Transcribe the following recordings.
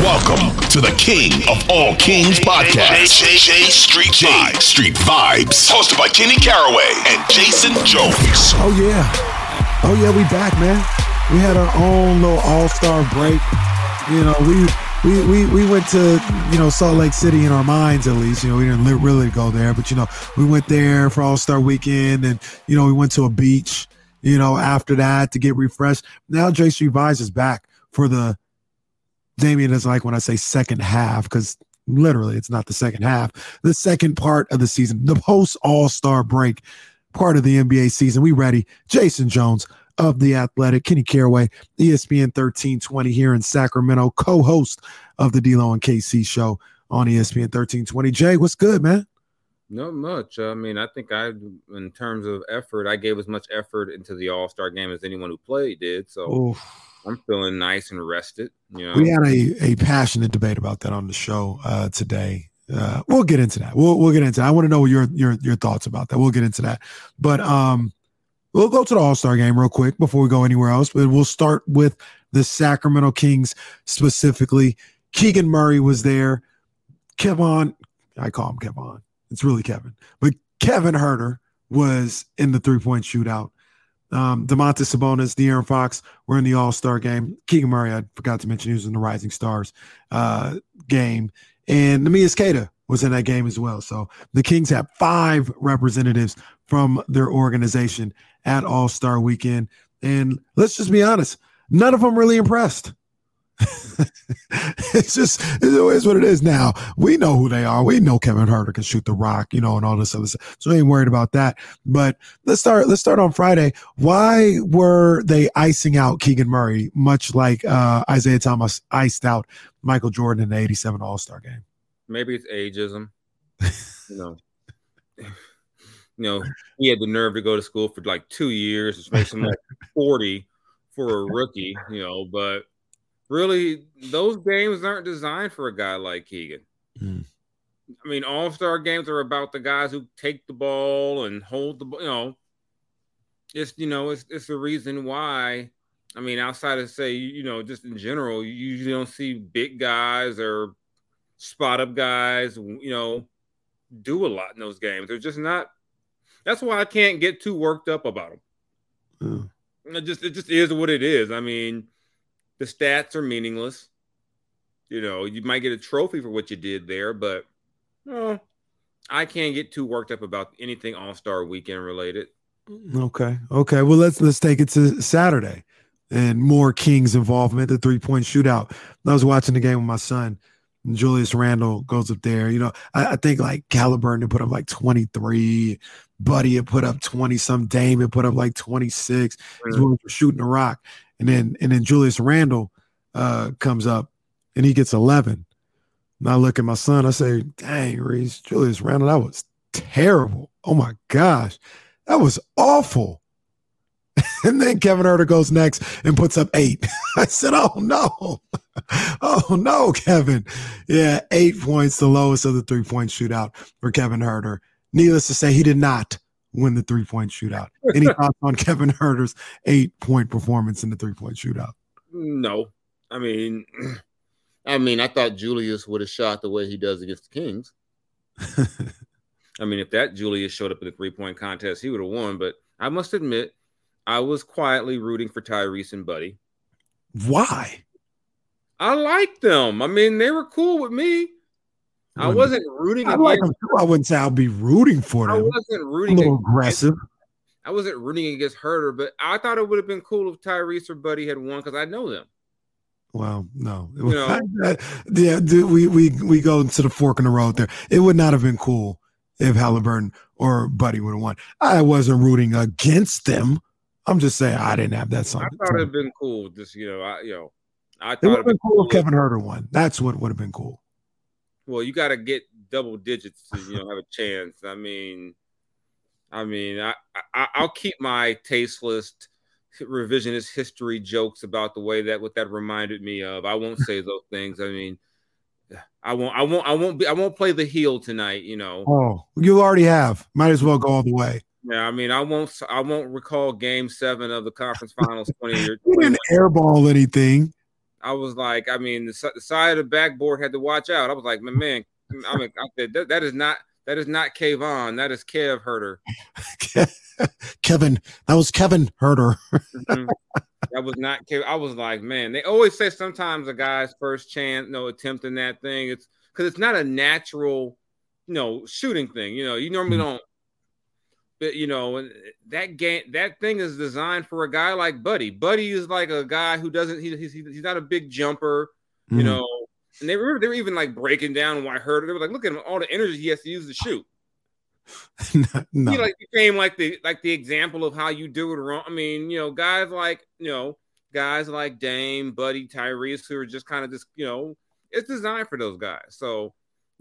Welcome to the King of All Kings podcast, J Street Vibes. Street Vibes, hosted by Kenny Carraway and Jason Jones. Oh yeah, we back, man. We had our own little all-star break. You know, we went to, you know, Salt Lake City in our minds, at least. You know, we didn't really go there, but, you know, we went there for All-Star Weekend, and, you know, we went to a beach, you know, after that to get refreshed. Now J Street Vibes is back for the. Damian doesn't like when I say second half, because literally it's not the second half. The second part of the season, the post-All-Star break part of the NBA season. We ready. Jason Jones of The Athletic, Kenny Carraway, ESPN 1320 here in Sacramento, co-host of the D-Lo and KC show on ESPN 1320. Jay, what's good, man? Not much. I mean, I think in terms of effort, I gave as much effort into the All-Star game as anyone who played did, so... Oof. I'm feeling nice and rested. You know? We had a passionate debate about that on the show today. We'll get into that. We'll get into that. I want to know your thoughts about that. We'll get into that. But we'll go to the All-Star game real quick before we go anywhere else. But we'll start with the Sacramento Kings specifically. Keegan Murray was there. Kevin, I call him Kevin. It's really Kevin. But Kevin Huerter was in the three-point shootout. Domantas Sabonis, De'Aaron Fox were in the All-Star game. Keegan Murray, I forgot to mention, he was in the Rising Stars game. And Namias Keita was in that game as well. So the Kings have 5 representatives from their organization at All-Star Weekend. And let's just be honest, none of them really impressed. It's what it is now. We know who they are. We know Kevin Huerter can shoot the rock, you know, and all this other stuff. So we ain't worried about that. But let's start on Friday. Why were they icing out Keegan Murray, much like Isaiah Thomas iced out Michael Jordan in the 87 All-Star game? Maybe it's ageism. You know, he had the nerve to go to school for like 2 years, which makes him like 40 for a rookie, you know, but really, those games aren't designed for a guy like Keegan. Mm. I mean, All-Star games are about the guys who take the ball and hold the ball. You know, it's the reason why. I mean, outside of say, you know, just in general, you usually don't see big guys or spot up guys, you know, do a lot in those games. They're just not. That's why I can't get too worked up about them. Mm. It just is what it is. I mean. The stats are meaningless. You know, you might get a trophy for what you did there, but I can't get too worked up about anything All-Star Weekend related. Okay. Well, let's take it to Saturday and more Kings involvement, the three-point shootout. I was watching the game with my son. Julius Randle goes up there. You know, I think like Haliburton had put up like 23. Buddy had put up 20. Some Dame had put up like 26. He's shooting the rock. And then Julius Randle comes up, and he gets 11. And I look at my son. I say, dang, Reese, Julius Randle, that was terrible. Oh, my gosh. That was awful. And then Kevin Huerter goes next and puts up 8. I said, oh, no. Oh, no, Kevin. Yeah, 8 points, the lowest of the three-point shootout for Kevin Huerter. Needless to say, he did not win the three-point shootout. Any thoughts on Kevin Huerter's 8-point performance in the three-point shootout? No. I mean, I thought Julius would have shot the way he does against the Kings. I mean, if that Julius showed up in the three-point contest, he would have won. But I must admit, I was quietly rooting for Tyrese and Buddy. Why? I liked them. I mean, they were cool with me. I wasn't rooting. I like them too. I wouldn't say I'll be rooting for them. I wasn't rooting. A little aggressive. I wasn't rooting against Huerter, but I thought it would have been cool if Tyrese or Buddy had won because I know them. Well, no. You know? Yeah, dude, we go into the fork in the road there. It would not have been cool if Haliburton or Buddy would have won. I wasn't rooting against them. I'm just saying I didn't have that song. I thought it would have been cool. Just, I thought it would have been cool if Kevin Huerter won. That's what would have been cool. Well, you got to get double digits to have a chance. I'll keep my tasteless revisionist history jokes about the way that what that reminded me of. I won't say those things. I won't play the heel tonight. Oh, you already have. Might as well go all the way. Yeah, I won't recall Game 7 of the conference finals 20 years. You didn't airball anything. I was like, the side of the backboard had to watch out. I was like, man, that is not Kevon. That is Kev Huerter. Kevin, that was Kevin Huerter. Mm-hmm. That was not Kev. I was like, man, they always say sometimes a guy's first chance, attempt in that thing. It's because it's not a natural, shooting thing. You normally don't. But, that game, that thing is designed for a guy like Buddy. Buddy is like a guy who doesn't – he's not a big jumper, you know. And they were even like breaking down why Huerter. They were like, look at him, all the energy he has to use to shoot. No. He became like the example of how you do it wrong. Guys like Dame, Buddy, Tyrese, who are just kind of just it's designed for those guys. So,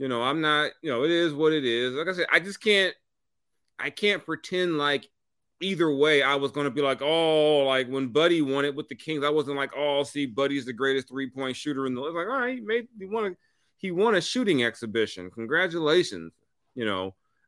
I'm not – it is what it is. Like I said, I just can't – I can't pretend like either way I was going to be like, oh, like when Buddy won it with the Kings, I wasn't like, oh, see, Buddy's the greatest three-point shooter in the league. Like, all right, he won a shooting exhibition. Congratulations.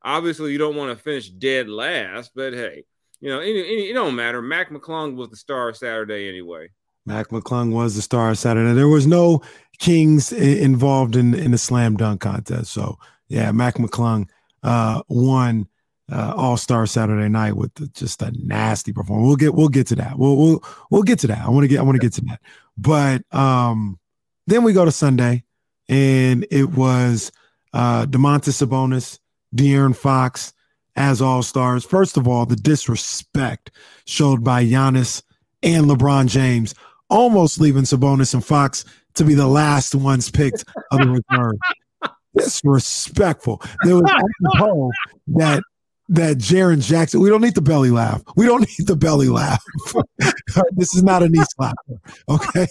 Obviously you don't want to finish dead last, but hey, it don't matter. Mac McClung was the star of Saturday anyway. Mac McClung was the star of Saturday. There was no Kings involved in the slam dunk contest. So, yeah, Mac McClung won All-Star Saturday night with just a nasty performance. We'll get to that. We'll get to that. I want to get to that. But then we go to Sunday, and it was Domantas Sabonis, De'Aaron Fox as All-Stars. First of all, the disrespect showed by Giannis and LeBron James, almost leaving Sabonis and Fox to be the last ones picked of the return. Disrespectful. There was a poll that Jaren Jackson, we don't need the belly laugh. We don't need the belly laugh. This is not a knee slapper, okay?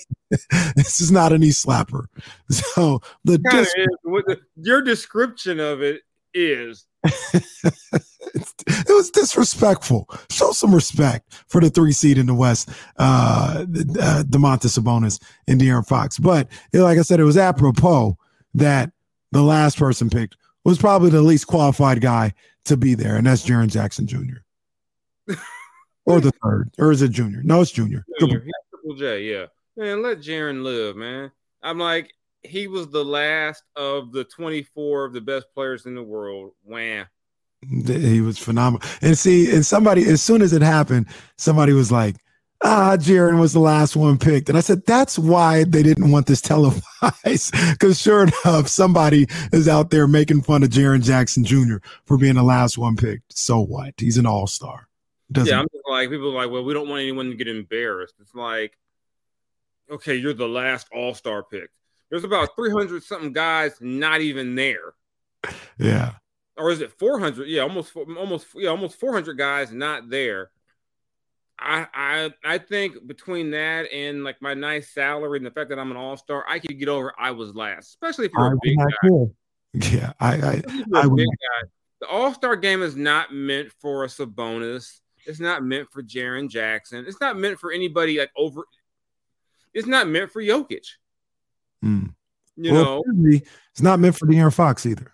This is not a knee slapper. So your description of it is. It was disrespectful. Show some respect for the 3 seed in the West, Domantas Sabonis and De'Aaron Fox. But like I said, it was apropos that the last person picked was probably the least qualified guy to be there, and that's Jaren Jackson Jr. Or the third, or is it Jr.? No, it's Jr. Triple J, yeah. Man, let Jaren live, man. I'm like, he was the last of the 24 of the best players in the world. Wham. He was phenomenal. And see, and somebody, as soon as it happened, somebody was like, Jaren was the last one picked. And I said, that's why they didn't want this televised, because sure enough, somebody is out there making fun of Jaren Jackson Jr. for being the last one picked. So what? He's an all-star. I'm just like, people are like, well, we don't want anyone to get embarrassed. It's like, okay, you're the last all-star pick. There's about 300-something guys not even there. Yeah. Or is it 400? Yeah, almost 400 guys not there. I think between that and like my nice salary and the fact that I'm an all-star, I could get over I was last, especially if you're a big guy. Cool. Yeah, I would. The all-star game is not meant for a Sabonis. It's not meant for Jaren Jackson. It's not meant for anybody it's not meant for Jokic. Mm. It's not meant for De'Aaron Fox either.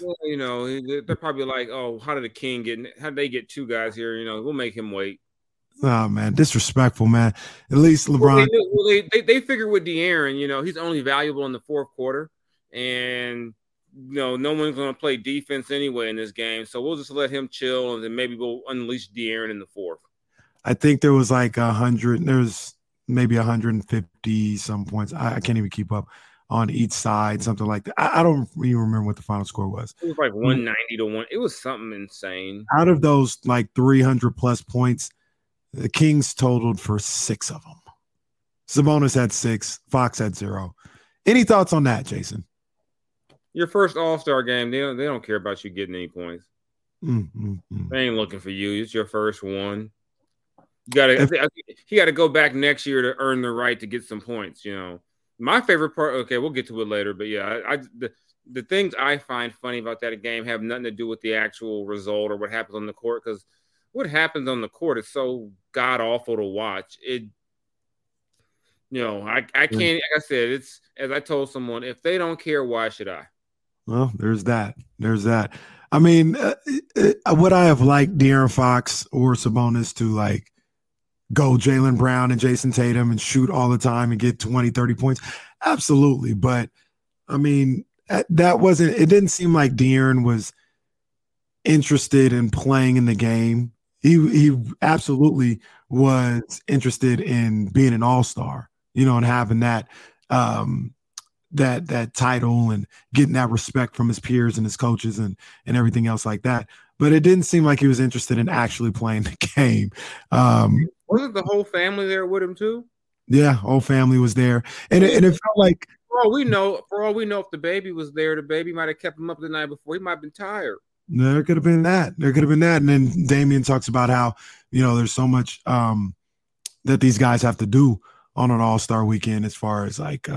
Well, they're probably like, oh, how did they get 2 guys here? We'll make him wait. Oh man, disrespectful, man. At least LeBron. Well, they figure with De'Aaron, he's only valuable in the fourth quarter, and no one's going to play defense anyway in this game, so we'll just let him chill, and then maybe we'll unleash De'Aaron in the fourth. I think there was like 100. There's maybe 150 some points. I can't even keep up on each side, something like that. I don't even remember what the final score was. It was like 190 to 1. It was something insane. Out of those like 300 plus points, the Kings totaled for 6 of them. Sabonis had 6, Fox had 0. Any thoughts on that, Jason? Your first All-Star game, they don't care about you getting any points. They ain't looking for you. It's your first one. He got to go back next year to earn the right to get some points. You know, my favorite part. Okay, we'll get to it later. But yeah, the things I find funny about that game have nothing to do with the actual result or what happens on the court, because what happens on the court is so god awful to watch. I can't. Like I said, it's as I told someone: if they don't care, why should I? Well, there's that. I mean, would I have liked De'Aaron Fox or Sabonis to like go Jaylen Brown and Jason Tatum and shoot all the time and get 20, 30 points? Absolutely. But I mean, it didn't seem like De'Aaron was interested in playing in the game. He absolutely was interested in being an all-star, you know, and having that, that title and getting that respect from his peers and his coaches and everything else like that. But it didn't seem like he was interested in actually playing the game. Wasn't the whole family there with him too? Yeah, whole family was there. And it felt like for all we know, if the baby was there, the baby might have kept him up the night before. He might have been tired. There could have been that. And then Damian talks about how, you know, there's so much that these guys have to do on an all-star weekend as far as like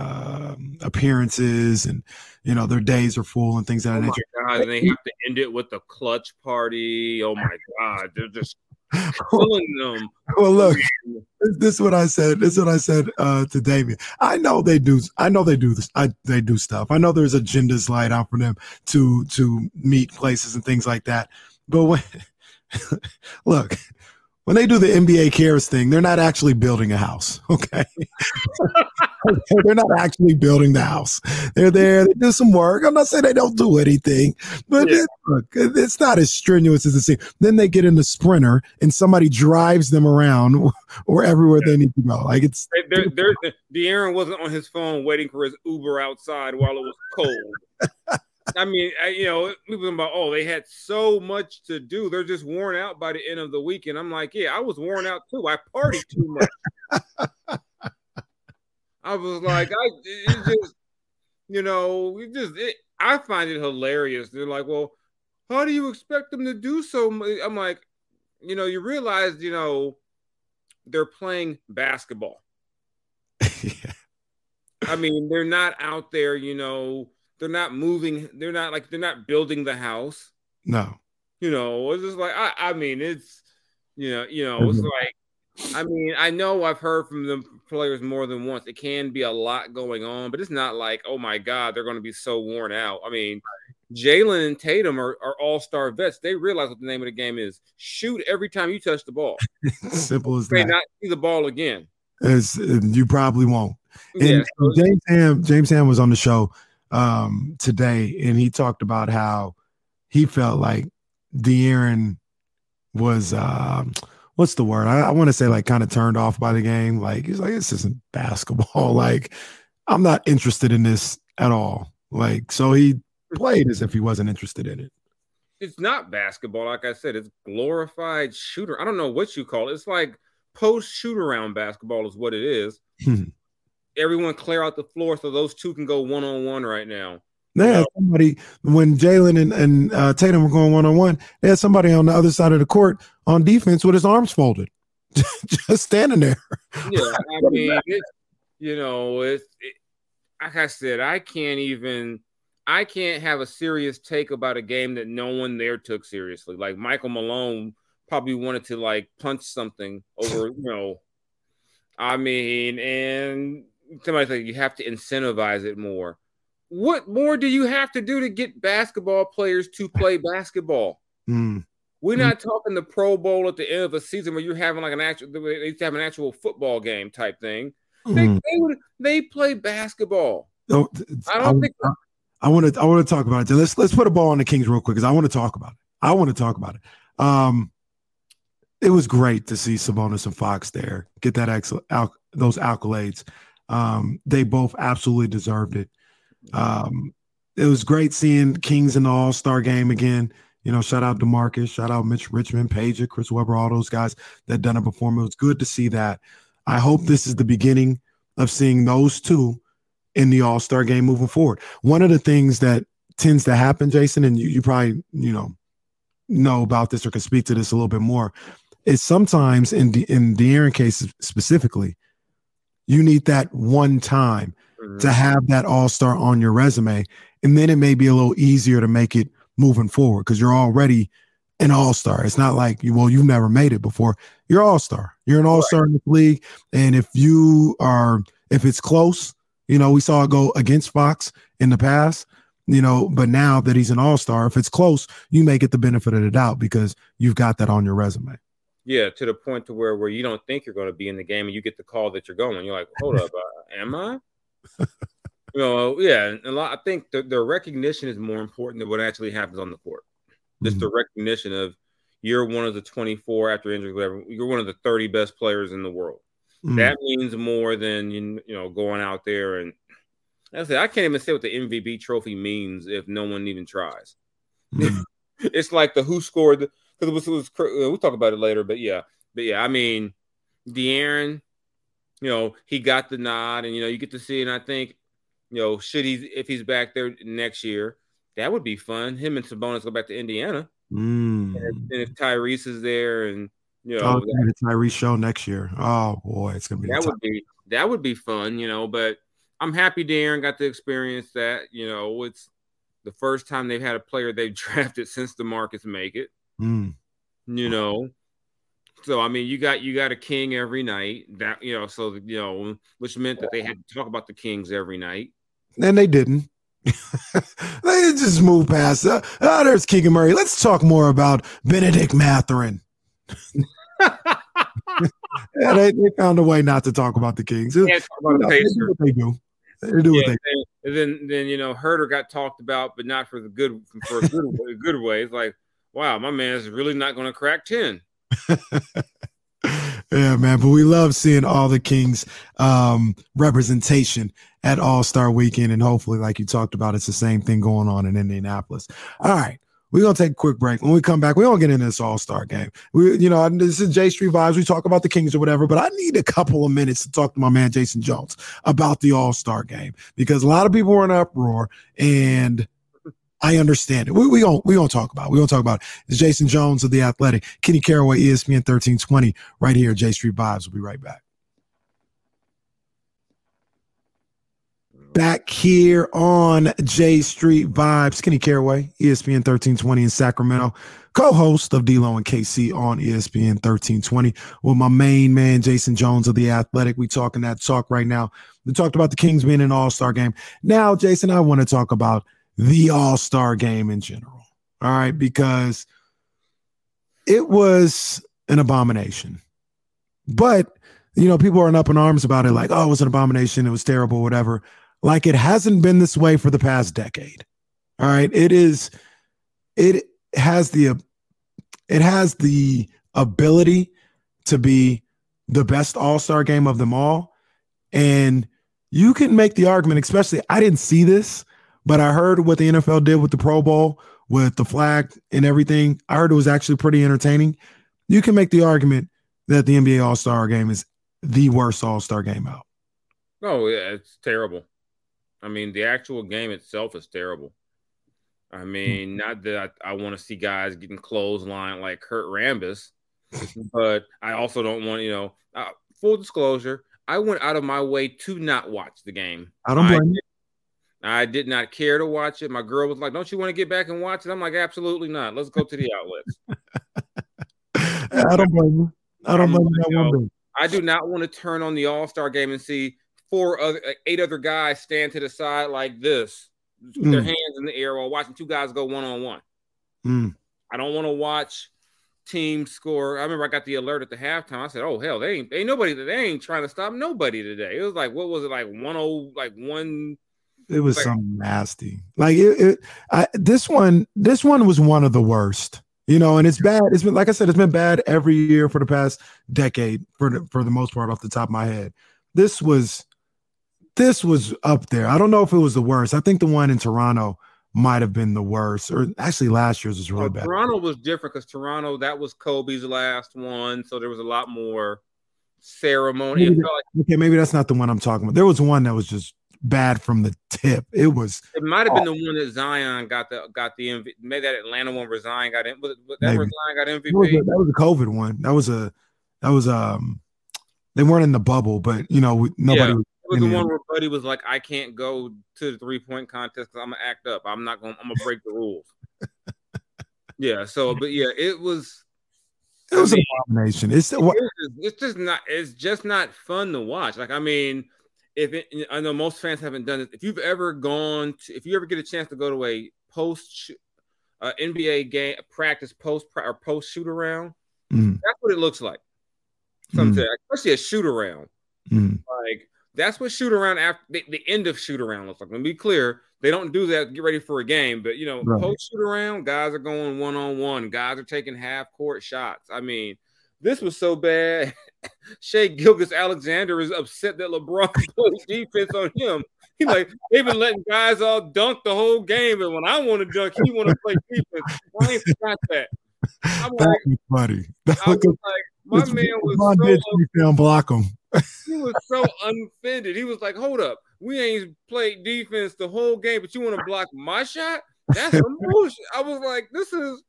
appearances and, you know, their days are full and things like that. Oh my God, and they have to end it with a clutch party. Oh my God, they're just killing them. Well, look, this is what I said to Damian. I know they do this. They do stuff. I know there's agendas laid out for them to meet places and things like that. But when they do the NBA Cares thing, they're not actually building a house, okay? They're not actually building the house. They're there. They do some work. I'm not saying they don't do anything, but it's not as strenuous as it seems. Then they get in the sprinter, and somebody drives them around or everywhere they need to go. Like it's De'Aaron wasn't on his phone waiting for his Uber outside while it was cold. I mean, people talking about, they had so much to do. They're just worn out by the end of the weekend. I'm like, yeah, I was worn out too. I partied too much. I was like, I find it hilarious. They're like, well, how do you expect them to do so much? I'm like, you realize, they're playing basketball. Yeah. I mean, they're not out there, they're not moving. They're not building the house. No. It's just like, it's like, I know I've heard from the players more than once. It can be a lot going on, but it's not like, oh my God, they're going to be so worn out. I mean, Jalen and Tatum are all-star vets. They realize what the name of the game is. Shoot every time you touch the ball. Simple as that. They may not see the ball again. You probably won't. And yeah. James Ham was on the show today, and he talked about how he felt like De'Aaron was what's the word? I want to say like kind of turned off by the game. Like he's like, this isn't basketball. Like I'm not interested in this at all. Like so he played as if he wasn't interested in it. It's not basketball, like I said. It's glorified shooter. I don't know what you call it. It's like post shoot around basketball is what it is. Everyone clear out the floor so those two can go one-on-one right now. They had somebody, when Jalen and Tatum were going one-on-one, they had somebody on the other side of the court on defense with his arms folded, just standing there. Yeah, I mean, like I said, I can't have a serious take about a game that no one there took seriously. Like Michael Malone probably wanted to like punch something over, and somebody's like, you have to incentivize it more. What more do you have to do to get basketball players to play basketball? We're not talking the Pro Bowl at the end of a season where you're having like an actual football game type thing. They play basketball. No, I want to talk about it. Let's put a ball on the Kings real quick because I want to talk about it. It was great to see Sabonis and Fox there, get that those accolades. They both absolutely deserved it. It was great seeing Kings in the All-Star game again. You know, shout out Demarcus, shout out Mitch Richmond, Pager, Chris Webber, all those guys that done it before me. It was good to see that. I hope this is the beginning of seeing those two in the All-Star game moving forward. One of the things that tends to happen, Jason, and you probably, know about this or can speak to this a little bit more, is sometimes in De'Aaron case specifically, you need that one time to have that All-Star on your resume. And then it may be a little easier to make it moving forward because you're already an All-Star. It's not like, you've never made it before. You're All-Star. You're an All-Star in the league. And if it's close, we saw it go against Fox in the past, but now that he's an All-Star, if it's close, you may get the benefit of the doubt because you've got that on your resume. Yeah, to the point to where you don't think you're going to be in the game and you get the call that you're going. You're like, hold up, am I? I think the recognition is more important than what actually happens on the court. Just the recognition of you're one of the 24 after injury, whatever. You're one of the 30 best players in the world. Mm-hmm. That means more than, going out there. And that's it. I can't even say what the MVP trophy means if no one even tries. Mm-hmm. It's like the who scored the. Because we'll talk about it later, but yeah, I mean, De'Aaron, he got the nod, and you get to see. And I think, if he's back there next year, that would be fun. Him and Sabonis go back to Indiana, and if Tyrese is there, and the Tyrese show next year. Oh boy, it's gonna be that would be fun, But I'm happy De'Aaron got to experience that. It's the first time they've had a player they've drafted since Demarcus make it. So I mean, you got a king every night that which meant that they had to talk about the Kings every night, and they didn't. They just moved past. There's Keegan Murray. Let's talk more about Benedict Mathurin. They found a way not to talk about the Kings. Yeah, they do what they do. And then Huerter got talked about, but not for a good way. It's like, wow, my man is really not going to crack 10. Yeah, man, but we love seeing all the Kings representation at All-Star Weekend, and hopefully, like you talked about, it's the same thing going on in Indianapolis. All right, we're going to take a quick break. When we come back, we're going to get into this All-Star game. This is J Street Vibes. We talk about the Kings or whatever, but I need a couple of minutes to talk to my man Jason Jones about the All-Star game because a lot of people were in uproar, and – I understand it. We're going to talk about it. It's Jason Jones of The Athletic. Kenny Carraway, ESPN 1320, right here at J Street Vibes. We'll be right back. Back here on J Street Vibes. Kenny Carraway, ESPN 1320 in Sacramento. Co-host of D-Lo and KC on ESPN 1320 with my main man, Jason Jones of The Athletic. We talking that talk right now. We talked about the Kings being an All-Star game. Now, Jason, I want to talk about the All-Star game in general, all right, because it was an abomination. But, people are up in arms about it like, oh, it was an abomination, it was terrible, whatever. Like, it hasn't been this way for the past decade, all right? It has the ability to be the best All-Star game of them all, and you can make the argument, especially, I didn't see this, but I heard what the NFL did with the Pro Bowl, with the flag and everything. I heard it was actually pretty entertaining. You can make the argument that the NBA All-Star game is the worst All-Star game out. Oh, yeah, it's terrible. I mean, the actual game itself is terrible. I mean, not that I want to see guys getting clotheslined like Kurt Rambis, but I also don't want, full disclosure, I went out of my way to not watch the game. I don't blame you. I did not care to watch it. My girl was like, don't you want to get back and watch it? I'm like, absolutely not. Let's go to the outlets. I don't blame you. I do not want to turn on the All-Star game and see eight other guys stand to the side like this, with their hands in the air while watching two guys go one-on-one. I don't want to watch teams score. I remember I got the alert at the halftime. I said, oh, hell, they ain't nobody. They ain't trying to stop nobody today. It was like, what was it, like 1-0, like one – it was something nasty. Like this one was one of the worst, and it's bad. It's been, like I said, it's been bad every year for the past decade for the most part off the top of my head. This was up there. I don't know if it was the worst. I think the one in Toronto might have been the worst, or actually last year's was really bad. Toronto was different because Toronto, that was Kobe's last one, so there was a lot more ceremony. Maybe that's not the one I'm talking about. There was one that was just bad from the tip. It might have been the one that Zion got the MVP. Maybe that Atlanta one where Zion got in. Where Zion got MVP. That was a COVID one. That was they weren't in the bubble, but you know nobody. Yeah. It was the one where Buddy was like, I can't go to the 3-point contest because I'm gonna act up. I'm gonna break the rules. Yeah. So, but yeah, it was an abomination. It's just not fun to watch. Like, I mean, I know most fans haven't done it. If you ever get a chance to go to a post NBA game practice post shoot around, that's what it looks like. Sometimes, especially a shoot around, like. That's what shoot around after the end of shoot around looks like. Let me be clear, they don't do that to get ready for a game, but you know, right. Post shoot around, guys are going 1-on-1, guys are taking half court shots. I mean, this was so bad. Shai Gilgeous-Alexander is upset that LeBron plays defense on him. He's like, they've been letting guys all dunk the whole game, and when I want to dunk, he want to play defense. I ain't forgot that. He was so unfended. He was like, hold up. We ain't played defense the whole game, but you want to block my shot? That's a bullshit. I was like, that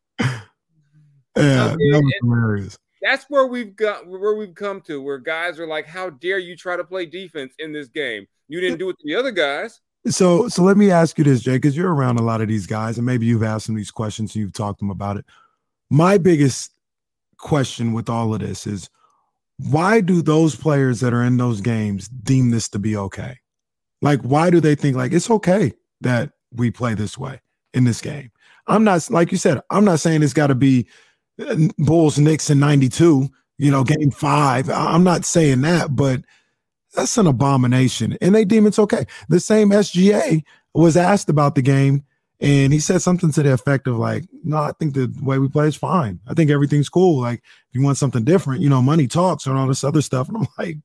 was hilarious. That's where we've come to, where guys are like, how dare you try to play defense in this game? You didn't do it to the other guys. So let me ask you this, Jay, because you're around a lot of these guys, and maybe you've asked them these questions and you've talked to them about it. My biggest question with all of this is, why do those players that are in those games deem this to be okay? Like, why do they think, like, it's okay that we play this way in this game? I'm not, like you said, I'm not saying it's got to be Bulls-Knicks in 92, you know, game 5. I'm not saying that, but that's an abomination. And they deem it's okay. The same SGA was asked about the game, and he said something to the effect of, like, no, I think the way we play is fine. I think everything's cool. Like, if you want something different, you know, money talks and all this other stuff. And I'm like,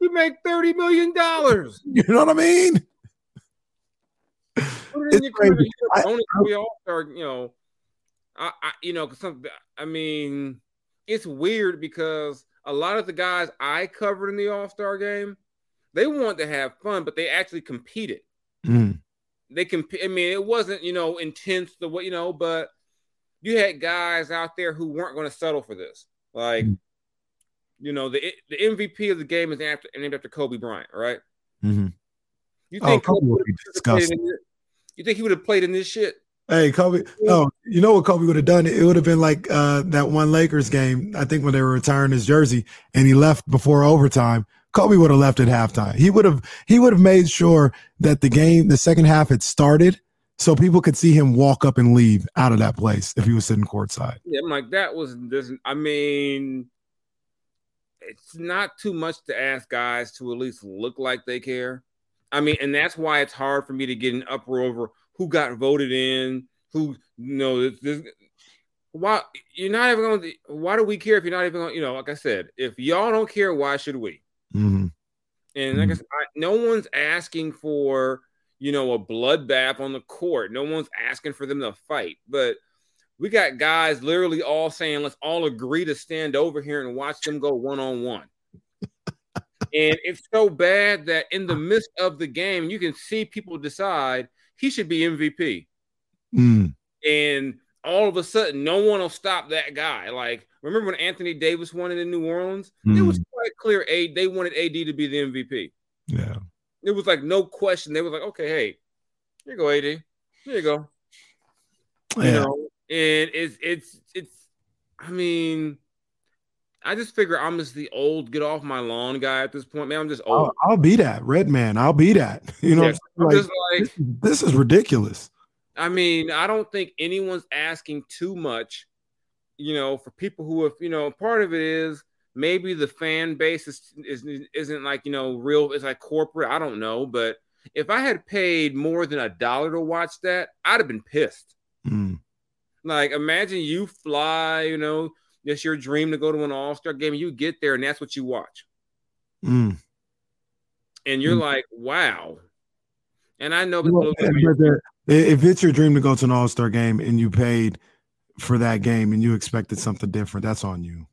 we make $30 million. You know what I mean? It's crazy. We all start, you know, it's weird because a lot of the guys I covered in the All-Star game, they want to have fun, but they actually competed. They can, I mean, it wasn't, you know, intense the way, you know, but you had guys out there who weren't going to settle for this. Like, you know, the MVP of the game is named after Kobe Bryant, right? You think Kobe would be disgusting? You think he would have played in this shit? Hey, Kobe. No, you know what Kobe would have done? It would have been like that one Lakers game, I think, when they were retiring his jersey and he left before overtime. Kobe would have left at halftime. He would have made sure that the second half had started so people could see him walk up and leave out of that place if he was sitting courtside. Yeah, I'm like, it's not too much to ask guys to at least look like they care. I mean, and that's why it's hard for me to get an uproar over who got voted in, who, you know, why do we care if you're not even going to, you know, like I said, if y'all don't care, why should we? And like I said, no one's asking for, you know, a bloodbath on the court. No one's asking for them to fight. But we got guys literally all saying, let's all agree to stand over here and watch them go 1-on-1. And it's so bad that in the midst of the game, you can see people decide he should be MVP. And all of a sudden, no one will stop that guy. Like, remember when Anthony Davis won it in New Orleans? It was quite clear they wanted AD to be the MVP. Yeah. It was like no question. They were like, okay, hey, here you go, AD. Here you go. Yeah. You know, and I just figure I'm just the old get off my lawn guy at this point. Man, I'm just old. I'll be that red man. I'll be that. You know, this is ridiculous. I mean, I don't think anyone's asking too much, you know, for people who have, you know, part of it is maybe the fan base isn't like, you know, real. It's like corporate. I don't know. But if I had paid more than $1 to watch that, I'd have been pissed. Like, imagine you fly, you know, it's your dream to go to an All-Star game and you get there and that's what you watch. and you're like, wow. And I know if it's your dream to go to an All-Star game and you paid for that game and you expected something different, that's on you.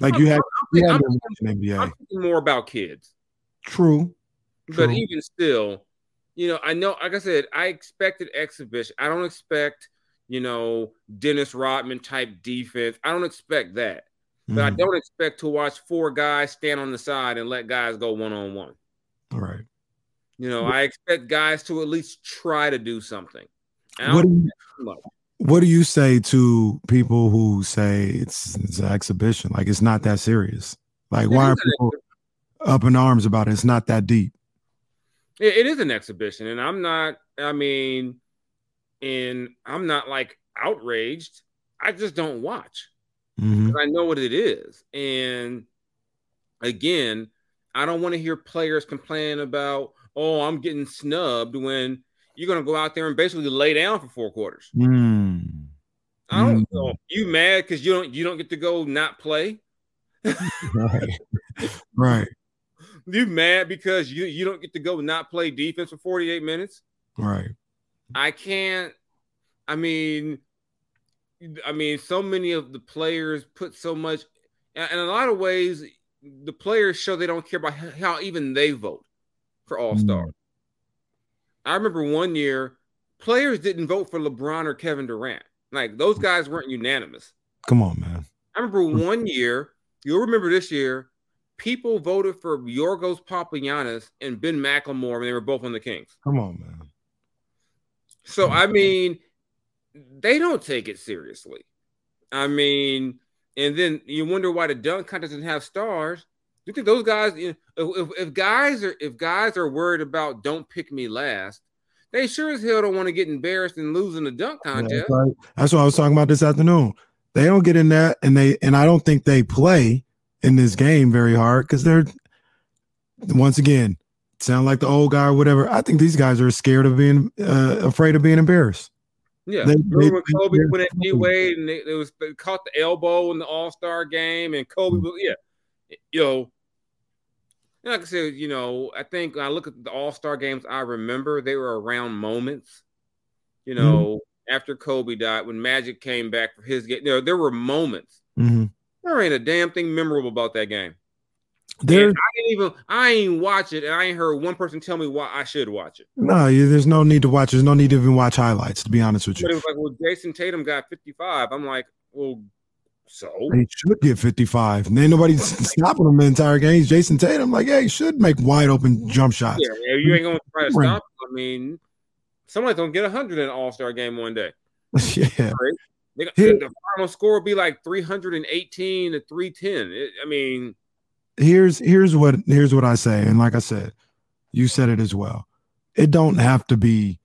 Like you have an NBA. I'm thinking more about kids. True. But even still, you know, I know, like I said, I expected exhibition. I don't expect, you know, Dennis Rodman type defense. I don't expect that. But I don't expect to watch four guys stand on the side and let guys go one-on-one. All right. You know, I expect guys to at least try to do something. What do you say to people who say it's an exhibition? Like, it's not that serious. Like, why are people up in arms about it? It's not that deep. It is an exhibition. And I'm not like outraged. I just don't watch. Mm-hmm. I know what it is. And again, I don't want to hear players complain about, oh, I'm getting snubbed when you're going to go out there and basically lay down for four quarters. Mm-hmm. I don't know. You mad because you don't get to go not play? Right. You mad because you don't get to go not play defense for 48 minutes? Right. I mean, so many of the players put so much, and in a lot of ways, the players show they don't care about how even they vote for All-Star. Mm. I remember one year, players didn't vote for LeBron or Kevin Durant. Like, those guys weren't unanimous. Come on, man. I remember one year, you'll remember this year, people voted for Georgios Papagiannis and Ben McLemore when they were both on the Kings. Come on, man. So, I mean, they don't take it seriously. I mean, and then you wonder why the dunk contest doesn't have stars. You think those guys, you know, if guys are worried about don't pick me last, they sure as hell don't want to get embarrassed and losing the dunk contest. Yeah, that's what I was talking about this afternoon. They don't get in that, and I don't think they play in this game very hard because they're, once again, sound like the old guy or whatever. I think these guys are scared of being afraid of being embarrassed. Yeah, remember when Kobe went at D-Wade and they caught the elbow in the All-Star game, and Kobe, like I said, you know, I think when I look at the All-Star games I remember, they were around moments, you know, after Kobe died, when Magic came back for his game, you know, there were moments. Mm-hmm. There ain't a damn thing memorable about that game. I ain't watch it, and I ain't heard one person tell me why I should watch it. No, there's no need to watch. There's no need to even watch highlights, to be honest with you. But it was like, well, Jason Tatum got 55. I'm like, well, so? He should get 55. And then nobody's stopping him the entire game. Jason Tatum, like, hey, he should make wide-open jump shots. Yeah, you ain't going to try to stop him. I mean, somebody's going to get 100 in an All-Star game one day. Yeah. Right? The final score will be like 318 to 310. Here's what I say, and like I said, you said it as well. It don't have to be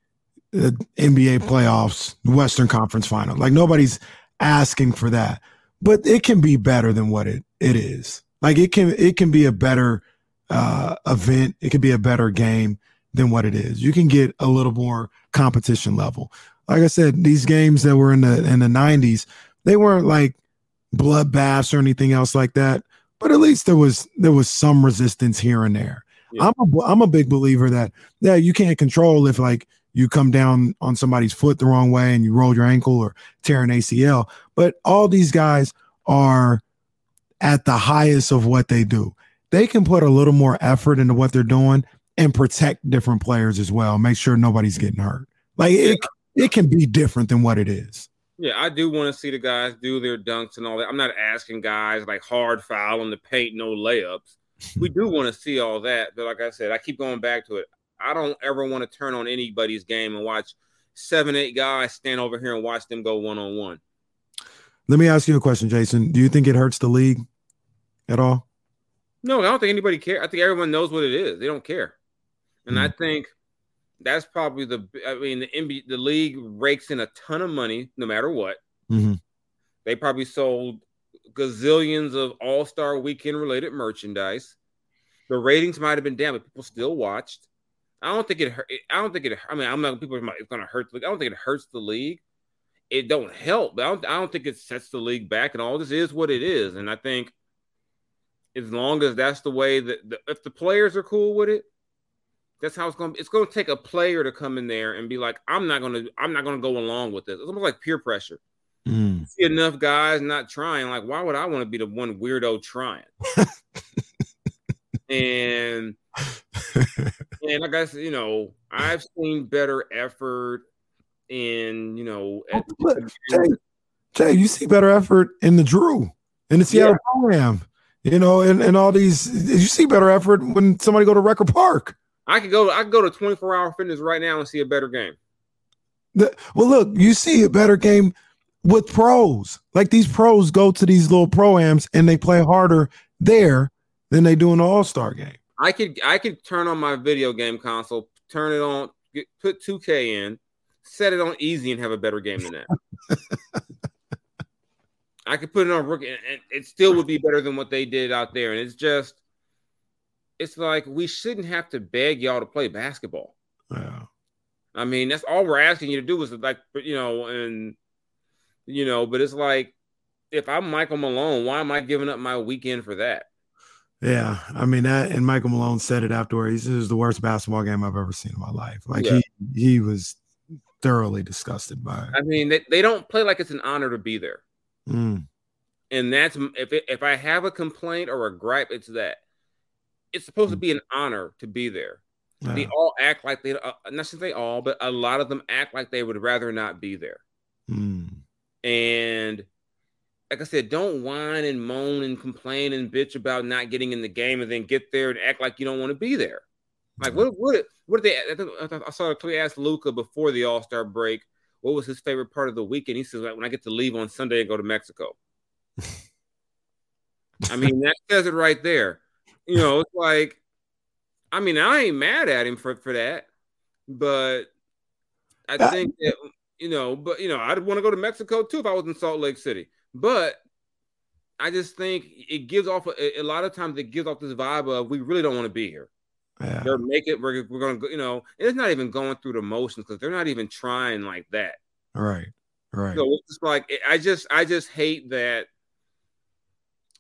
NBA playoffs, Western Conference final. Like, nobody's asking for that, but it can be better than what it is. Like, it can be a better event. It can be a better game than what it is. You can get a little more competition level. Like I said, these games that were in the 90s, they weren't like bloodbaths or anything else like that. But at least there was some resistance here and there. Yeah. I'm a big believer that you can't control if, like, you come down on somebody's foot the wrong way and you roll your ankle or tear an ACL. But all these guys are at the highest of what they do. They can put a little more effort into what they're doing and protect different players as well. Make sure nobody's getting hurt. Like, it can be different than what it is. Yeah, I do want to see the guys do their dunks and all that. I'm not asking guys, like, hard foul in the paint, no layups. We do want to see all that. But like I said, I keep going back to it. I don't ever want to turn on anybody's game and watch 7-8 guys stand over here and watch them go one-on-one. Let me ask you a question, Jason. Do you think it hurts the league at all? No, I don't think anybody cares. I think everyone knows what it is. They don't care. And I think – that's probably the NBA, the league rakes in a ton of money no matter what. Mm-hmm. They probably sold gazillions of All-Star Weekend related merchandise. The ratings might have been down, but people still watched. I don't think it hurt. It's going to hurt the league. I don't think it hurts the league. It don't help. I don't think it sets the league back. And all this is what it is. And I think as long as that's the way that if the players are cool with it, That's how it's going to be. It's going to take a player to come in there and be like, I'm not going to go along with this. It's almost like peer pressure. You see enough guys not trying. Like, why would I want to be the one weirdo trying? and I guess, you know, I've seen better effort in, you know. Jay, you see better effort in the Drew, in the Seattle program, you know, and all these. You see better effort when somebody go to Record Park. I could go to 24-hour fitness right now and see a better game. Well, look, you see a better game with pros. Like, these pros go to these little pro-ams and they play harder there than they do in the All-Star game. I could turn on my video game console, turn it on, put 2K in, set it on easy and have a better game than that. I could put it on rookie and it still would be better than what they did out there. And it's just, it's like, we shouldn't have to beg y'all to play basketball. Yeah. I mean, that's all we're asking you to do is, like, you know, and, you know, but it's like, if I'm Michael Malone, why am I giving up my weekend for that? Yeah. I mean, that, and Michael Malone said it afterward. He said it was the worst basketball game I've ever seen in my life. Like, he was thoroughly disgusted by it. I mean, they don't play like it's an honor to be there. Mm. And that's, if I have a complaint or a gripe, it's that. It's supposed to be an honor to be there. Yeah. They all act like they, not say they all, but a lot of them act like they would rather not be there. Mm. And like I said, don't whine and moan and complain and bitch about not getting in the game and then get there and act like you don't want to be there. Like, what did they? I saw a clear ask Luca before the All-Star break, what was his favorite part of the weekend? He says, like, when I get to leave on Sunday and go to Mexico. I mean, that says it right there. You know, it's like, I mean, I ain't mad at him for that, but I think that, you know, but, you know, I'd want to go to Mexico too if I was in Salt Lake City. But I just think it gives off a lot of times it gives off this vibe of, we really don't want to be here. Yeah. They're making, we're going to go, you know, and it's not even going through the motions because they're not even trying like that. All right. So it's just like, I just hate that.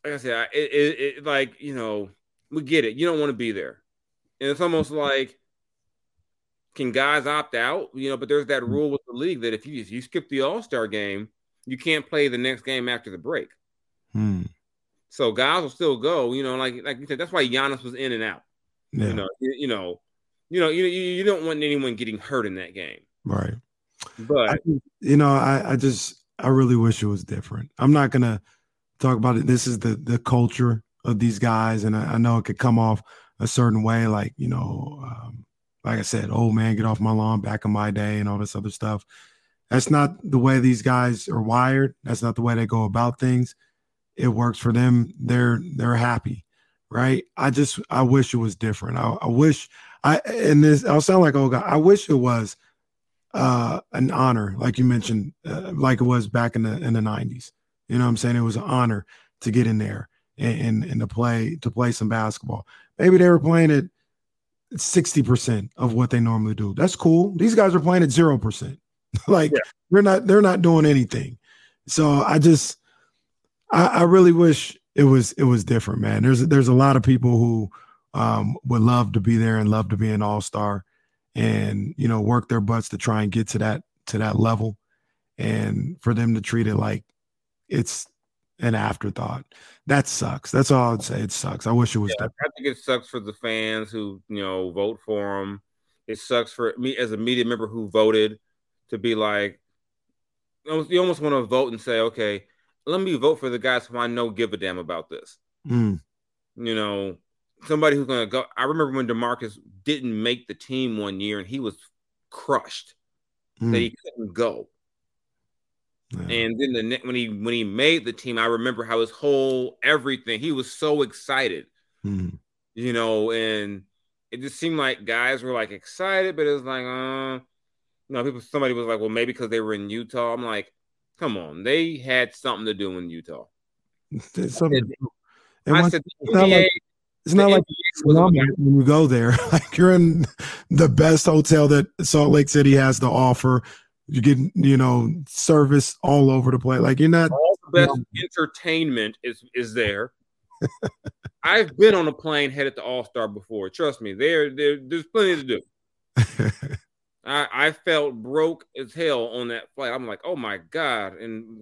Like I said, it like, you know, we get it. You don't want to be there. And it's almost like, can guys opt out? You know, but there's that rule with the league that if you skip the All-Star game, you can't play the next game after the break. Hmm. So guys will still go, you know, like you said, that's why Giannis was in and out. Yeah. You don't want anyone getting hurt in that game. Right. But, I really wish it was different. I'm not going to talk about it. This is the culture of these guys. And I know it could come off a certain way. Like, you know, like I said, old man, get off my lawn back in my day and all this other stuff. That's not the way these guys are wired. That's not the way they go about things. It works for them. They're happy. Right. I wish it was different. I'll sound like old guy. I wish it was an honor. Like you mentioned, like it was back in the 90s. You know what I'm saying? It was an honor to get in there and to play some basketball. Maybe they were playing at 60% of what they normally do. That's cool. These guys are playing at 0%. Like, yeah. they're not doing anything. So I really wish it was different, man. There's a lot of people who would love to be there and love to be an All-Star and, you know, work their butts to try and get to that level, and for them to treat it like it's an afterthought. That sucks. That's all I'd say. It sucks. I wish it was different. I think it sucks for the fans who, you know, vote for them. It sucks for me as a media member who voted to be like, you almost want to vote and say, okay, let me vote for the guys who I know give a damn about this. Mm. You know, somebody who's going to go. I remember when Demarcus didn't make the team one year and he was crushed that he couldn't go. Yeah. And then when he made the team, I remember how his whole everything, he was so excited, you know, and it just seemed like guys were like excited, but it was like, you know, somebody was like, well, maybe because they were in Utah. I'm like, come on, they had something to do in Utah. I said, it's not like when you go there, like you're in the best hotel that Salt Lake City has to offer. You get, you know, service all over the place. Like, you're not all the best entertainment is there. I've been on a plane headed to All-Star before. Trust me, there's plenty to do. I felt broke as hell on that flight. I'm like, oh my God. And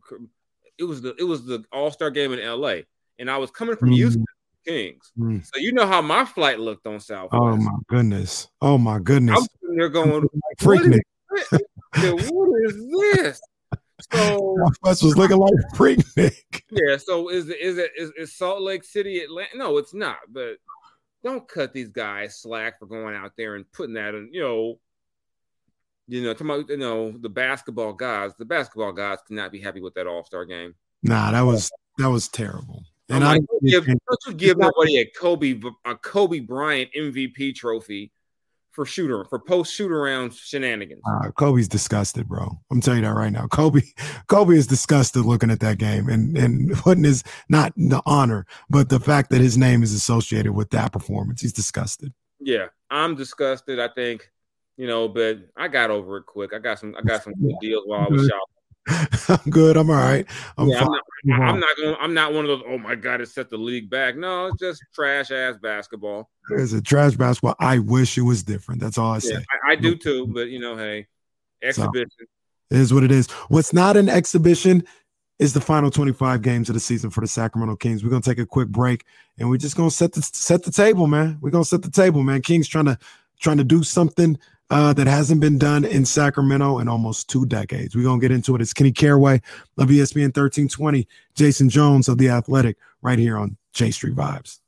it was the All-Star game in LA. And I was coming from Houston Kings. Mm. So you know how my flight looked on Southwest. Oh my goodness. I'm sitting there going, what is this? So Southwest was looking like Freaknik. Yeah. So is Salt Lake City, Atlanta? No, it's not. But don't cut these guys slack for going out there and putting that in, talking about, the basketball guys. The basketball guys cannot be happy with that All-Star game. Nah, that was terrible. And I don't give nobody a Kobe Bryant MVP trophy for post shoot around shenanigans. Kobe's disgusted, bro. I'm telling you that right now. Kobe is disgusted looking at that game and putting his, not the honor, but the fact that his name is associated with that performance. He's disgusted. Yeah, I'm disgusted. I think, but I got over it quick. I got some good deals while I was shopping. I'm good. I'm all right. I'm fine. I'm not one of those, oh my God, it set the league back. No, it's just trash ass basketball. It's a trash basketball. I wish it was different. That's all I say. I do too, but hey, exhibition. So, it is what it is. What's not an exhibition is the final 25 games of the season for the Sacramento Kings. We're gonna take a quick break and we're just gonna set the table, man. We're gonna set the table, man. Kings trying to do something that hasn't been done in Sacramento in almost 2 decades. We're going to get into it. It's Kenny Carraway of ESPN 1320, Jason Jones of The Athletic, right here on J Street Vibes.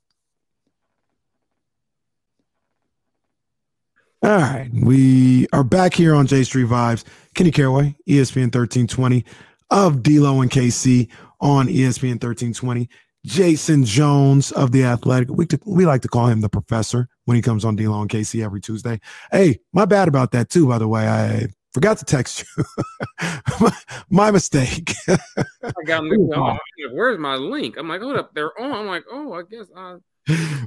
All right, we are back here on J Street Vibes. Kenny Carraway, ESPN 1320 of D-Lo and KC on ESPN 1320. Jason Jones of The Athletic. We like to call him the professor when he comes on D-Lo and KC every Tuesday. Hey, my bad about that too, by the way. I forgot to text you. my mistake. I got where's my link? I'm like, hold up, they're on. I'm like, oh, I guess I...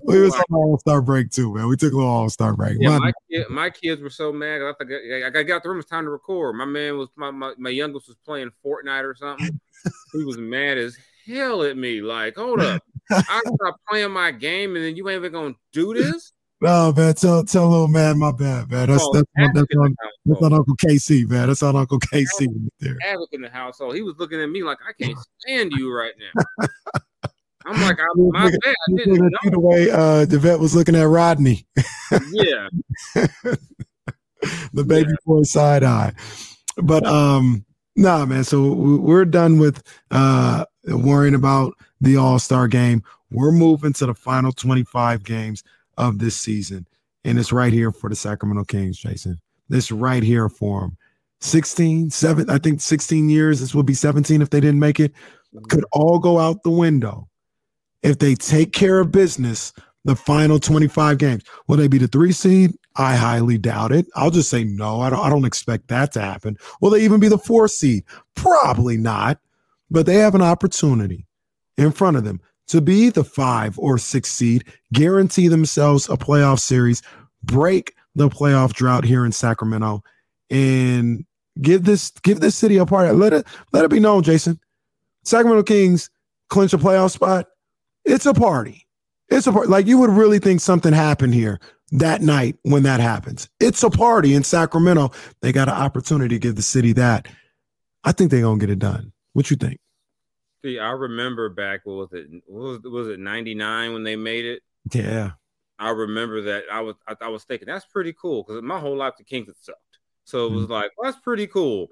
We was on All-Star break too, man. We took a little All-Star break. Yeah, my kids were so mad. I got out the room. It's time to record. My man was my youngest was playing Fortnite or something. He was mad as hell at me. Like, hold up, I stopped playing my game, and then you ain't even gonna do this. No, man. Tell little man, my bad, man. That's on Uncle KC, man. That's on Uncle KC. Havoc in the household. He was looking at me like, I can't stand you right now. I'm like, my bad. I didn't know. The way the vet was looking at Rodney. Yeah. The baby boy side eye. But nah, man. So we're done with worrying about the All-Star game. We're moving to the final 25 games of this season. And it's right here for the Sacramento Kings, Jason. It's right here for them. 16 years. This would be 17 if they didn't make it. Could all go out the window if they take care of business the final 25 games. Will they be the 3 seed? I highly doubt it. I'll just say no. I don't expect that to happen. Will they even be the 4 seed? Probably not. But they have an opportunity in front of them to be the 5 or 6 seed, guarantee themselves a playoff series, break the playoff drought here in Sacramento, and give this city a party. Let it be known, Jason. Sacramento Kings clinch a playoff spot. It's a party. It's a party. Like, you would really think something happened here that night when that happens. It's a party in Sacramento. They got an opportunity to give the city that. I think they're going to get it done. What you think? See, I remember back, was it 99 when they made it? Yeah. I remember that. I was thinking, that's pretty cool, because my whole life the Kings had sucked. So it was like, well, that's pretty cool.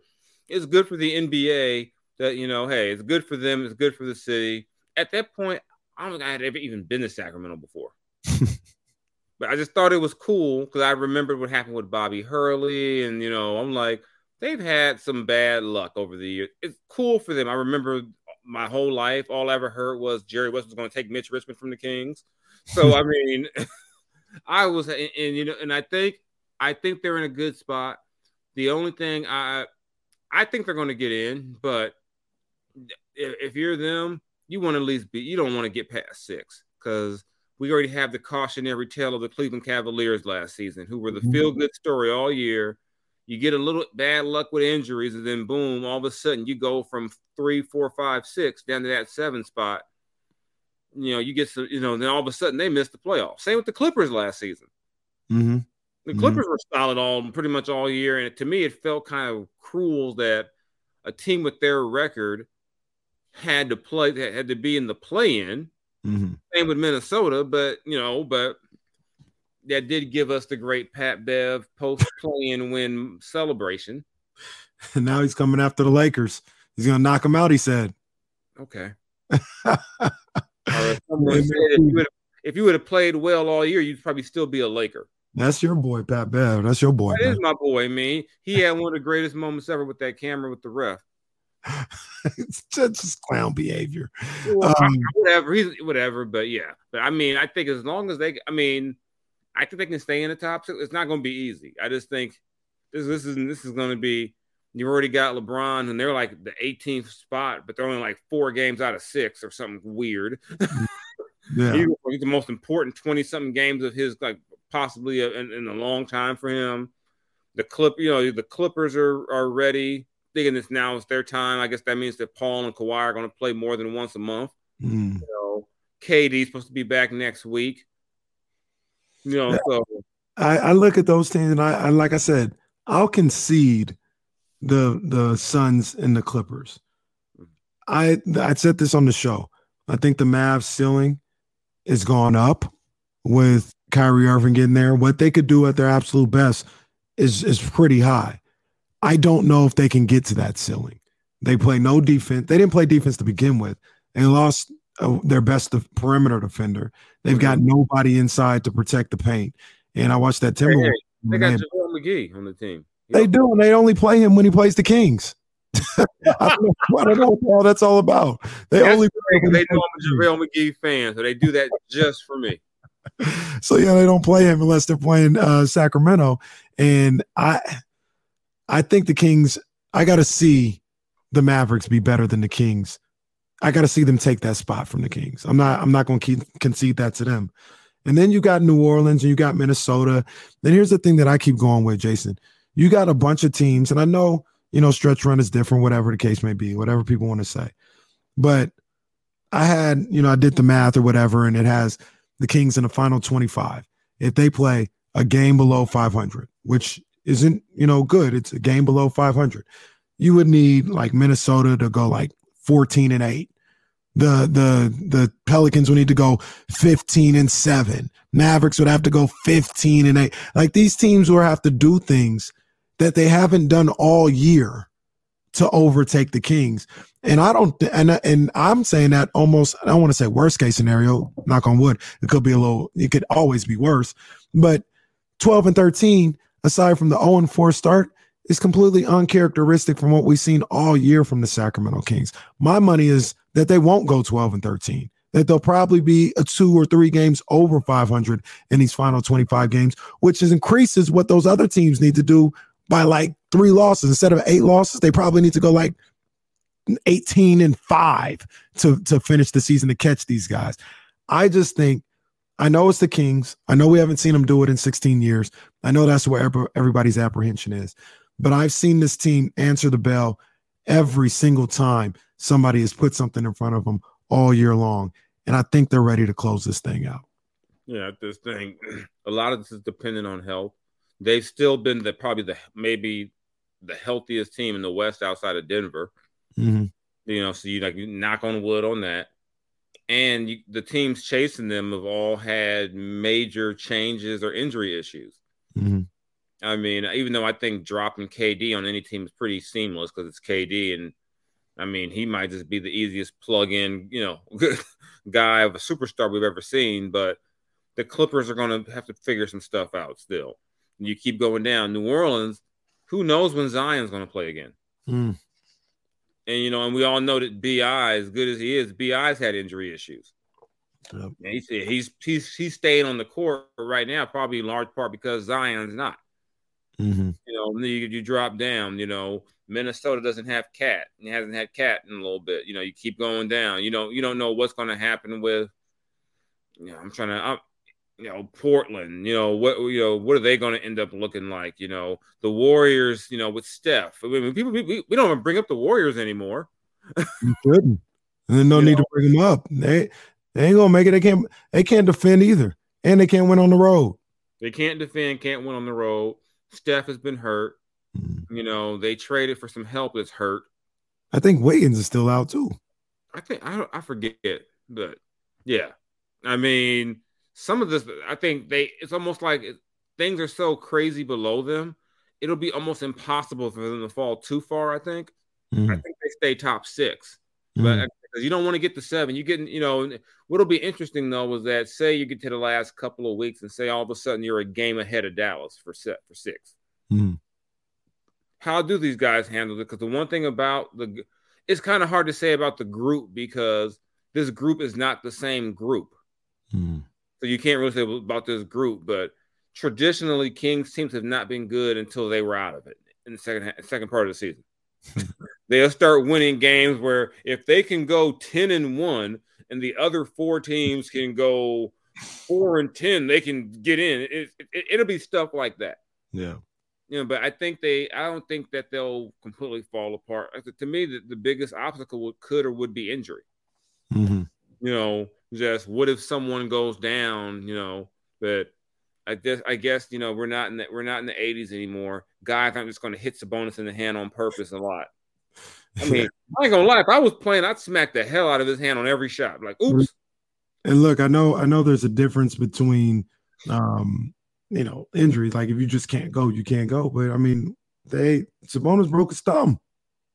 It's good for the NBA that, hey, it's good for them. It's good for the city. At that point, I don't think I had ever even been to Sacramento before. But I just thought it was cool because I remembered what happened with Bobby Hurley. And, I'm like, they've had some bad luck over the years. It's cool for them. I remember my whole life, all I ever heard was Jerry West was going to take Mitch Richmond from the Kings. So, I mean, I was – and I think they're in a good spot. The only thing I think they're going to get in, but if you're them, you want to at least be – you don't want to get past 6, because we already have the cautionary tale of the Cleveland Cavaliers last season, who were the feel-good story all year. You get a little bad luck with injuries, and then boom, all of a sudden you go from 3, 4, 5, 6 down to that 7 spot. you know, you get some, you know, then all of a sudden they missed the playoffs. Same with the Clippers last season. Mm-hmm. The Clippers were solid all pretty much all year, and to me, it felt kind of cruel that a team with their record had to play, had to be in the play-in. Mm-hmm. Same with Minnesota, but you know, but that did give us the great Pat Bev post-play-in win celebration. And now he's coming after the Lakers. He's going to knock them out, he said. Okay. If you would have played well all year, you'd probably still be a Laker. That's your boy, Pat Bev. That's your boy. That is my boy, man. He had one of the greatest moments ever with that camera with the ref. It's just clown behavior. Well, whatever, but yeah. But I mean, I think as long as they, I mean, I think they can stay in the top six. It's not going to be easy. I just think this is going to be. You've already got LeBron, and they're like the 18th spot, but they're only like 4 games out of 6 or something weird. Yeah. He's the most important 20-something games of his, like possibly in a long time for him. The Clippers are ready. Thinking this now is their time. I guess that means that Paul and Kawhi are going to play more than once a month. Mm. You know, KD's supposed to be back next week. You know, so I look at those things, and I like I said, I'll concede the Suns and the Clippers. I said this on the show. I think the Mavs ceiling is gone up with Kyrie Irving getting there. What they could do at their absolute best is pretty high. I don't know if they can get to that ceiling. They play no defense. They didn't play defense to begin with. They lost their best perimeter defender. They've got nobody inside to protect the paint. And I watched that Timberwolves. Hey, they got JaVale McGee on the team. They do, and they only play him when he plays the Kings. I don't know what that's all about. They know I'm a JaVale McGee fan, so they do that just for me. So yeah, they don't play him unless they're playing Sacramento. And I think the Kings. I got to see the Mavericks be better than the Kings. I got to see them take that spot from the Kings. I'm not going to concede that to them. And then you got New Orleans, and you got Minnesota. Then here's the thing that I keep going with, Jason. You got a bunch of teams, and I know, you know, stretch run is different, whatever the case may be, whatever people want to say. But I had, you know, I did the math or whatever, and it has the Kings in the final 25. If they play a game below 500, which isn't, you know, good, it's a game below 500. You would need like Minnesota to go like 14-8. The Pelicans would need to go 15-7. Mavericks would have to go 15-8. Like, these teams will have to do things that they haven't done all year to overtake the Kings. And I don't, and I'm saying that almost, I don't want to say worst case scenario, knock on wood. It could be a little, it could always be worse, but 12-13, aside from the 0-4 start, is completely uncharacteristic from what we've seen all year from the Sacramento Kings. My money is that they won't go 12-13. That they'll probably be a 2 or 3 games over 500 in these final 25 games, which is increases what those other teams need to do by like 3 losses. Instead of 8 losses, they probably need to go like 18-5 to finish the season to catch these guys. I just think, I know it's the Kings. I know we haven't seen them do it in 16 years. I know that's where everybody's apprehension is. But I've seen this team answer the bell every single time somebody has put something in front of them all year long. And I think they're ready to close this thing out. Yeah, this thing, a lot of this is dependent on health. They've still been maybe the healthiest team in the West outside of Denver. Mm-hmm. You know, so you knock on wood on that. And the teams chasing them have all had major changes or injury issues. Mm-hmm. I mean, even though I think dropping KD on any team is pretty seamless because it's KD, and I mean, he might just be the easiest plug-in, you know, guy of a superstar we've ever seen. But the Clippers are going to have to figure some stuff out still. And you keep going down. New Orleans, who knows when Zion's going to play again? Mm. And, you know, and we all know that B.I., as good as he is, B.I.'s had injury issues. Yep. And he's staying on the court right now, probably in large part because Zion's not. Mm-hmm. You know, you drop down, you know, Minnesota doesn't have Cat. It hasn't had Cat in a little bit. You know, you keep going down. You don't know what's going to happen with, you know, Portland, you know, what are they going to end up looking like? You know, the Warriors, you know, with Steph. I mean, people, we don't even bring up the Warriors anymore. You shouldn't. And there's no need to bring them up. They, They ain't gonna make it. They can't defend either, and they can't win on the road. They can't defend, can't win on the road. Steph has been hurt. You know, they traded for some help that's hurt. I think Wiggins is still out too. I forget, but yeah. I mean, some of this, I think it's almost like things are so crazy below them. It'll be almost impossible for them to fall too far, I think. I think they stay top six. But you don't want to get to seven. What'll be interesting though is that say you get to the last couple of weeks and say all of a sudden you're a game ahead of Dallas for six. How do these guys handle it? Because the one thing about it's kind of hard to say about the group because this group is not the same group. So you can't really say about this group, but traditionally Kings teams have not been good until they were out of it in the second part of the season. They'll start winning games where if they can go 10-1 and the other four teams can go 4-10, they can get in. It'll be stuff like that. Yeah. You know, but I don't think that they'll completely fall apart. To me, the biggest obstacle would be injury. You know, just what if someone goes down? You know, but I guess you know we're not in the 80s anymore. Guys aren't just going to hit Sabonis in the hand on purpose a lot. I mean, I ain't gonna lie. If I was playing, I'd smack the hell out of his hand on every shot. Like, oops. And look, I know there's a difference between. You know, injuries, like if you just can't go, you can't go. But I mean, Sabonis broke his thumb.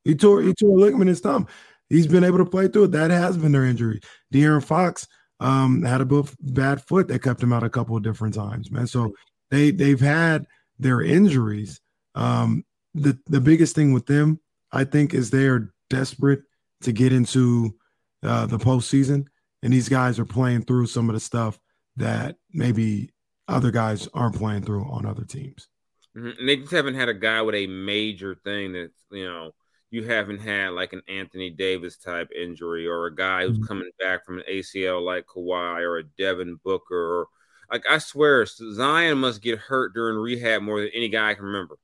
He tore a ligament in his thumb. He's been able to play through it. That has been their injury. De'Aaron Fox had a bad foot that kept him out a couple of different times, man. So they've had their injuries. The biggest thing with them, I think, is they are desperate to get into the postseason, and these guys are playing through some of the stuff that maybe other guys aren't playing through on other teams. And they just haven't had a guy with a major thing that, you know, you haven't had like an Anthony Davis type injury or a guy who's coming back from an ACL like Kawhi or a Devin Booker. Or, like, I swear, Zion must get hurt during rehab more than any guy I can remember.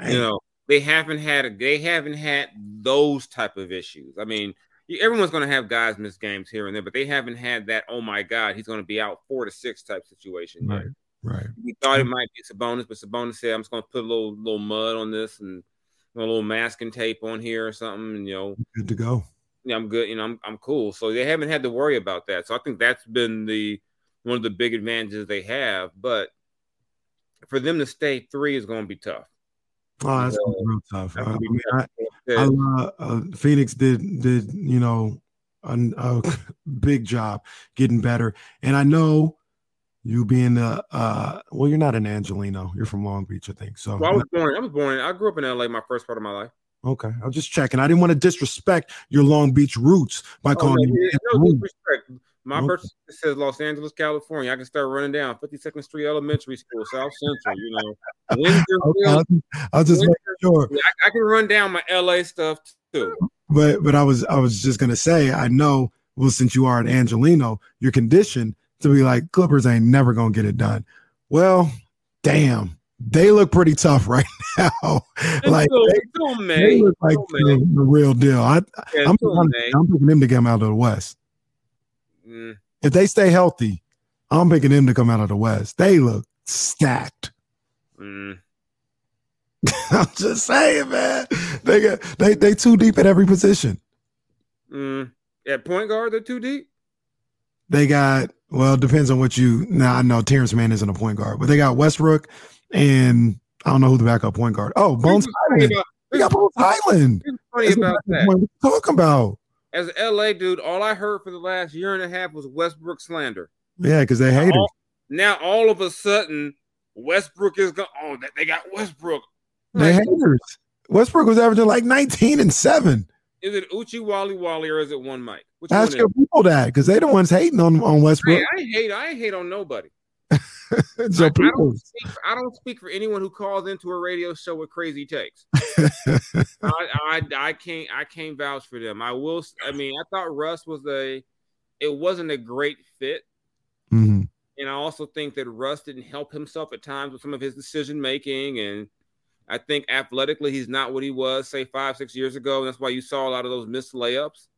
Dang. You know, they haven't had those type of issues. I mean, everyone's going to have guys miss games here and there, but they haven't had that, oh, my God, he's going to be out 4 to 6 type situation. Right. We thought it might be Sabonis, but Sabonis said, I'm just going to put a little mud on this and a little masking tape on here or something. And, you know, good to go. Yeah, I'm good. You know, I'm cool. So they haven't had to worry about that. So I think that's been one of the big advantages they have. But for them to stay three is going to be tough. Oh, that's real tough. Phoenix did you know a big job getting better, and I know you being well, you're not an Angeleno, you're from Long Beach, I think. So well, I was born. I grew up in LA my first part of my life. Okay, I was just checking. I didn't want to disrespect your Long Beach roots by calling you. No disrespect. My birth certificate says Los Angeles, California. I can start running down 52nd Street Elementary School, South Central, you know. Winterfield. I'll just make sure. I can run down my LA stuff too. But I was just gonna say, I know, well, since you are an Angeleno, you're conditioned to be like, Clippers ain't never gonna get it done. Well, damn. They look pretty tough right now. Like, they look like the real deal. I'm picking them to get them out of the West. If they stay healthy, I'm picking them to come out of the West. They look stacked. I'm just saying, man. They too deep at every position. At point guard, they're too deep? They got, well, it depends on what you, now I know Terrence Mann isn't a point guard, but they got Westbrook and I don't know who the backup point guard. Oh, Bones Hyland. They got Bones Hyland. Funny about that. What are you talking about? As an LA dude, all I heard for the last year and a half was Westbrook slander. Yeah, because they hate him. Now, all of a sudden, Westbrook is going, oh, they got Westbrook. They haters. Westbrook was averaging like 19 and 7. Is it Uchi Wally or is it one Mike? Ask your people that, because they the ones hating on Westbrook. Hey, I ain't hate on nobody. So I don't speak for anyone who calls into a radio show with crazy takes. I can't vouch for them. I thought Russ wasn't a great fit. And I also think that Russ didn't help himself at times with some of his decision making, and I think athletically he's not what he was, say, 5-6 years ago, and that's why you saw a lot of those missed layups.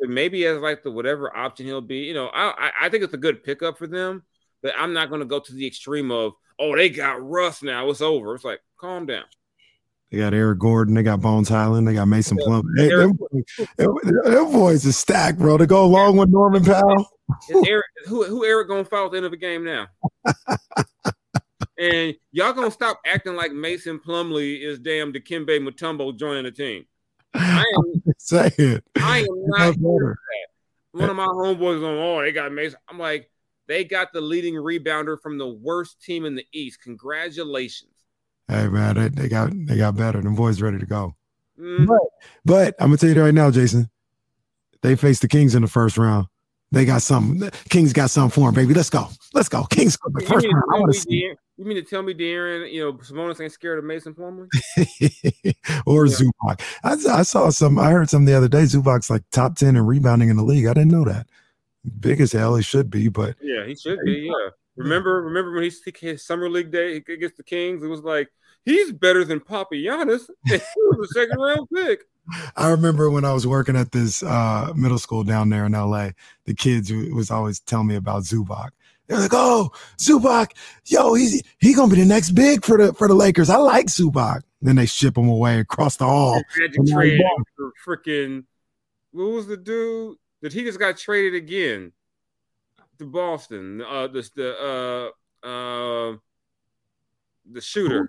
maybe as like the whatever option he'll be. You know, I think it's a good pickup for them, but I'm not going to go to the extreme of, oh, they got Russ now, it's over. It's like, calm down. They got Eric Gordon. They got Bones Hyland. They got Mason Plumlee. Hey, their boys is stacked, bro. To go along with Norman Powell. Eric, who Eric going to follow at the end of the game now? And y'all going to stop acting like Mason Plumlee is damn Dikembe Mutombo joining the team. I am not here for that. One of my homeboys going, oh, they got Mason. I'm like, they got the leading rebounder from the worst team in the East. Congratulations. Hey, man, they got better. Them boys ready to go. Mm-hmm. But I'm going to tell you right now, Jason, they faced the Kings in the first round. They got something. Kings got something for them, baby. Let's go. Kings got the first round. I want to see. You mean to tell me De'Aaron, Sabonis ain't scared of Mason Plumlee? Or yeah. Zubac. I heard some the other day. Zubac's like top 10 in rebounding in the league. I didn't know that. Big as hell he should be, but. Yeah, he should be, yeah. Remember when his summer league day against the Kings? It was like, he's better than Papagiannis. He was a second round pick. I remember when I was working at this middle school down there in LA, the kids was always telling me about Zubac. They're like, "Oh, Zubac, yo, he gonna be the next big for the Lakers. I like Zubac." Then they ship him away across the hall. Trade for freaking, what was the dude that he just got traded again? To Boston, the shooter.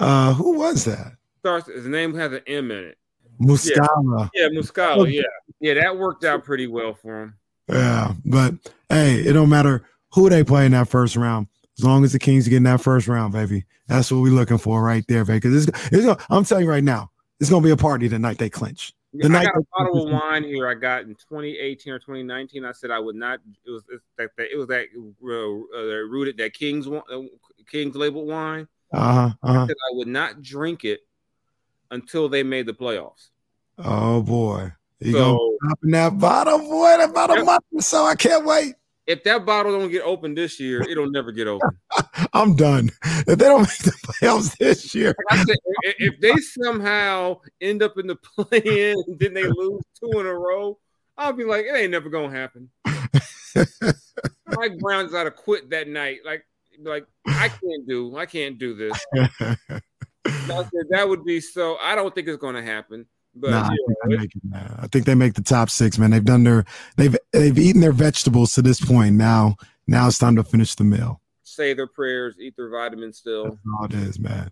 Who was that? Starts, his name has an M in it. Muscala. Yeah, Muscala. Yeah, that worked out pretty well for him. Yeah, but hey, it don't matter who they play in that first round. As long as the Kings get in that first round, baby, that's what we're looking for right there, baby. Because I'm telling you right now, it's gonna be a party the night they clinch. I got a bottle of wine here I got in 2018 or 2019. I said I would not. It was that Kings labeled wine. I said I would not drink it until they made the playoffs. Oh boy, you go popping that bottle, boy, that bottle month or so. I can't wait. If that bottle don't get opened this year, it'll never get open. I'm done. If they don't make the playoffs this year. If they somehow end up in the play-in and then they lose two in a row, I'll be like, it ain't never going to happen. Mike Brown's got to quit that night. Like I can't do this. That would be so – I don't think it's going to happen. But I think they make the top six, man. They've done they've eaten their vegetables to this point. Now it's time to finish the meal. Say their prayers, eat their vitamins still. That's all it is, man.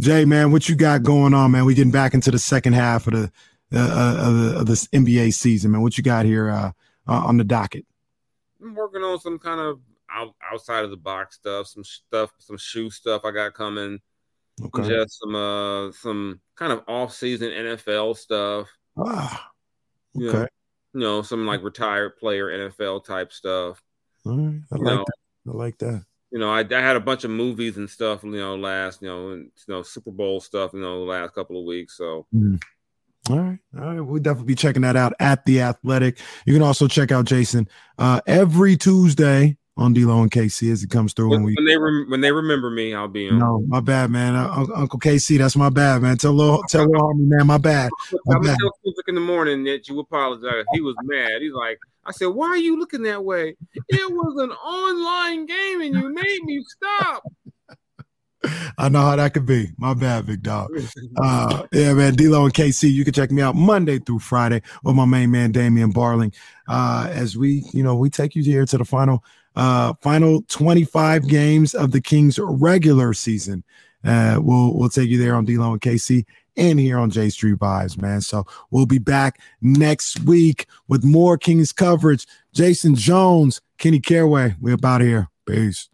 Jay, man, what you got going on, man? We getting back into the second half of this NBA season, man. What you got here on the docket? I'm working on some kind of outside of the box stuff, some shoe stuff I got coming. Okay. Just some kind of off-season NFL stuff. Ah, okay. You know, some like retired player NFL type stuff. All right. I like that. You know, I had a bunch of movies and stuff, last Super Bowl stuff, the last couple of weeks. So, All right. We'll definitely be checking that out at The Athletic. You can also check out Jason every Tuesday on D-Lo and KC as it comes through. When they remember me, I'll be on. No, my bad, man. Uncle KC, that's my bad, man. Tell little homie, man, my bad. I'm going to tell Kuzik in the morning that you apologize. He was mad. He's like, I said, why are you looking that way? It was an online game and you made me stop. I know how that could be. My bad, big dog. Yeah, man, D-Lo and KC, you can check me out Monday through Friday with my main man, Damian Barling, as we take you here to the final 25 games of the Kings regular season. We'll take you there on D-Lo and KC and here on J Street Vibes, man. So we'll be back next week with more Kings coverage. Jason Jones, Kenny Carraway, we're about here. Peace.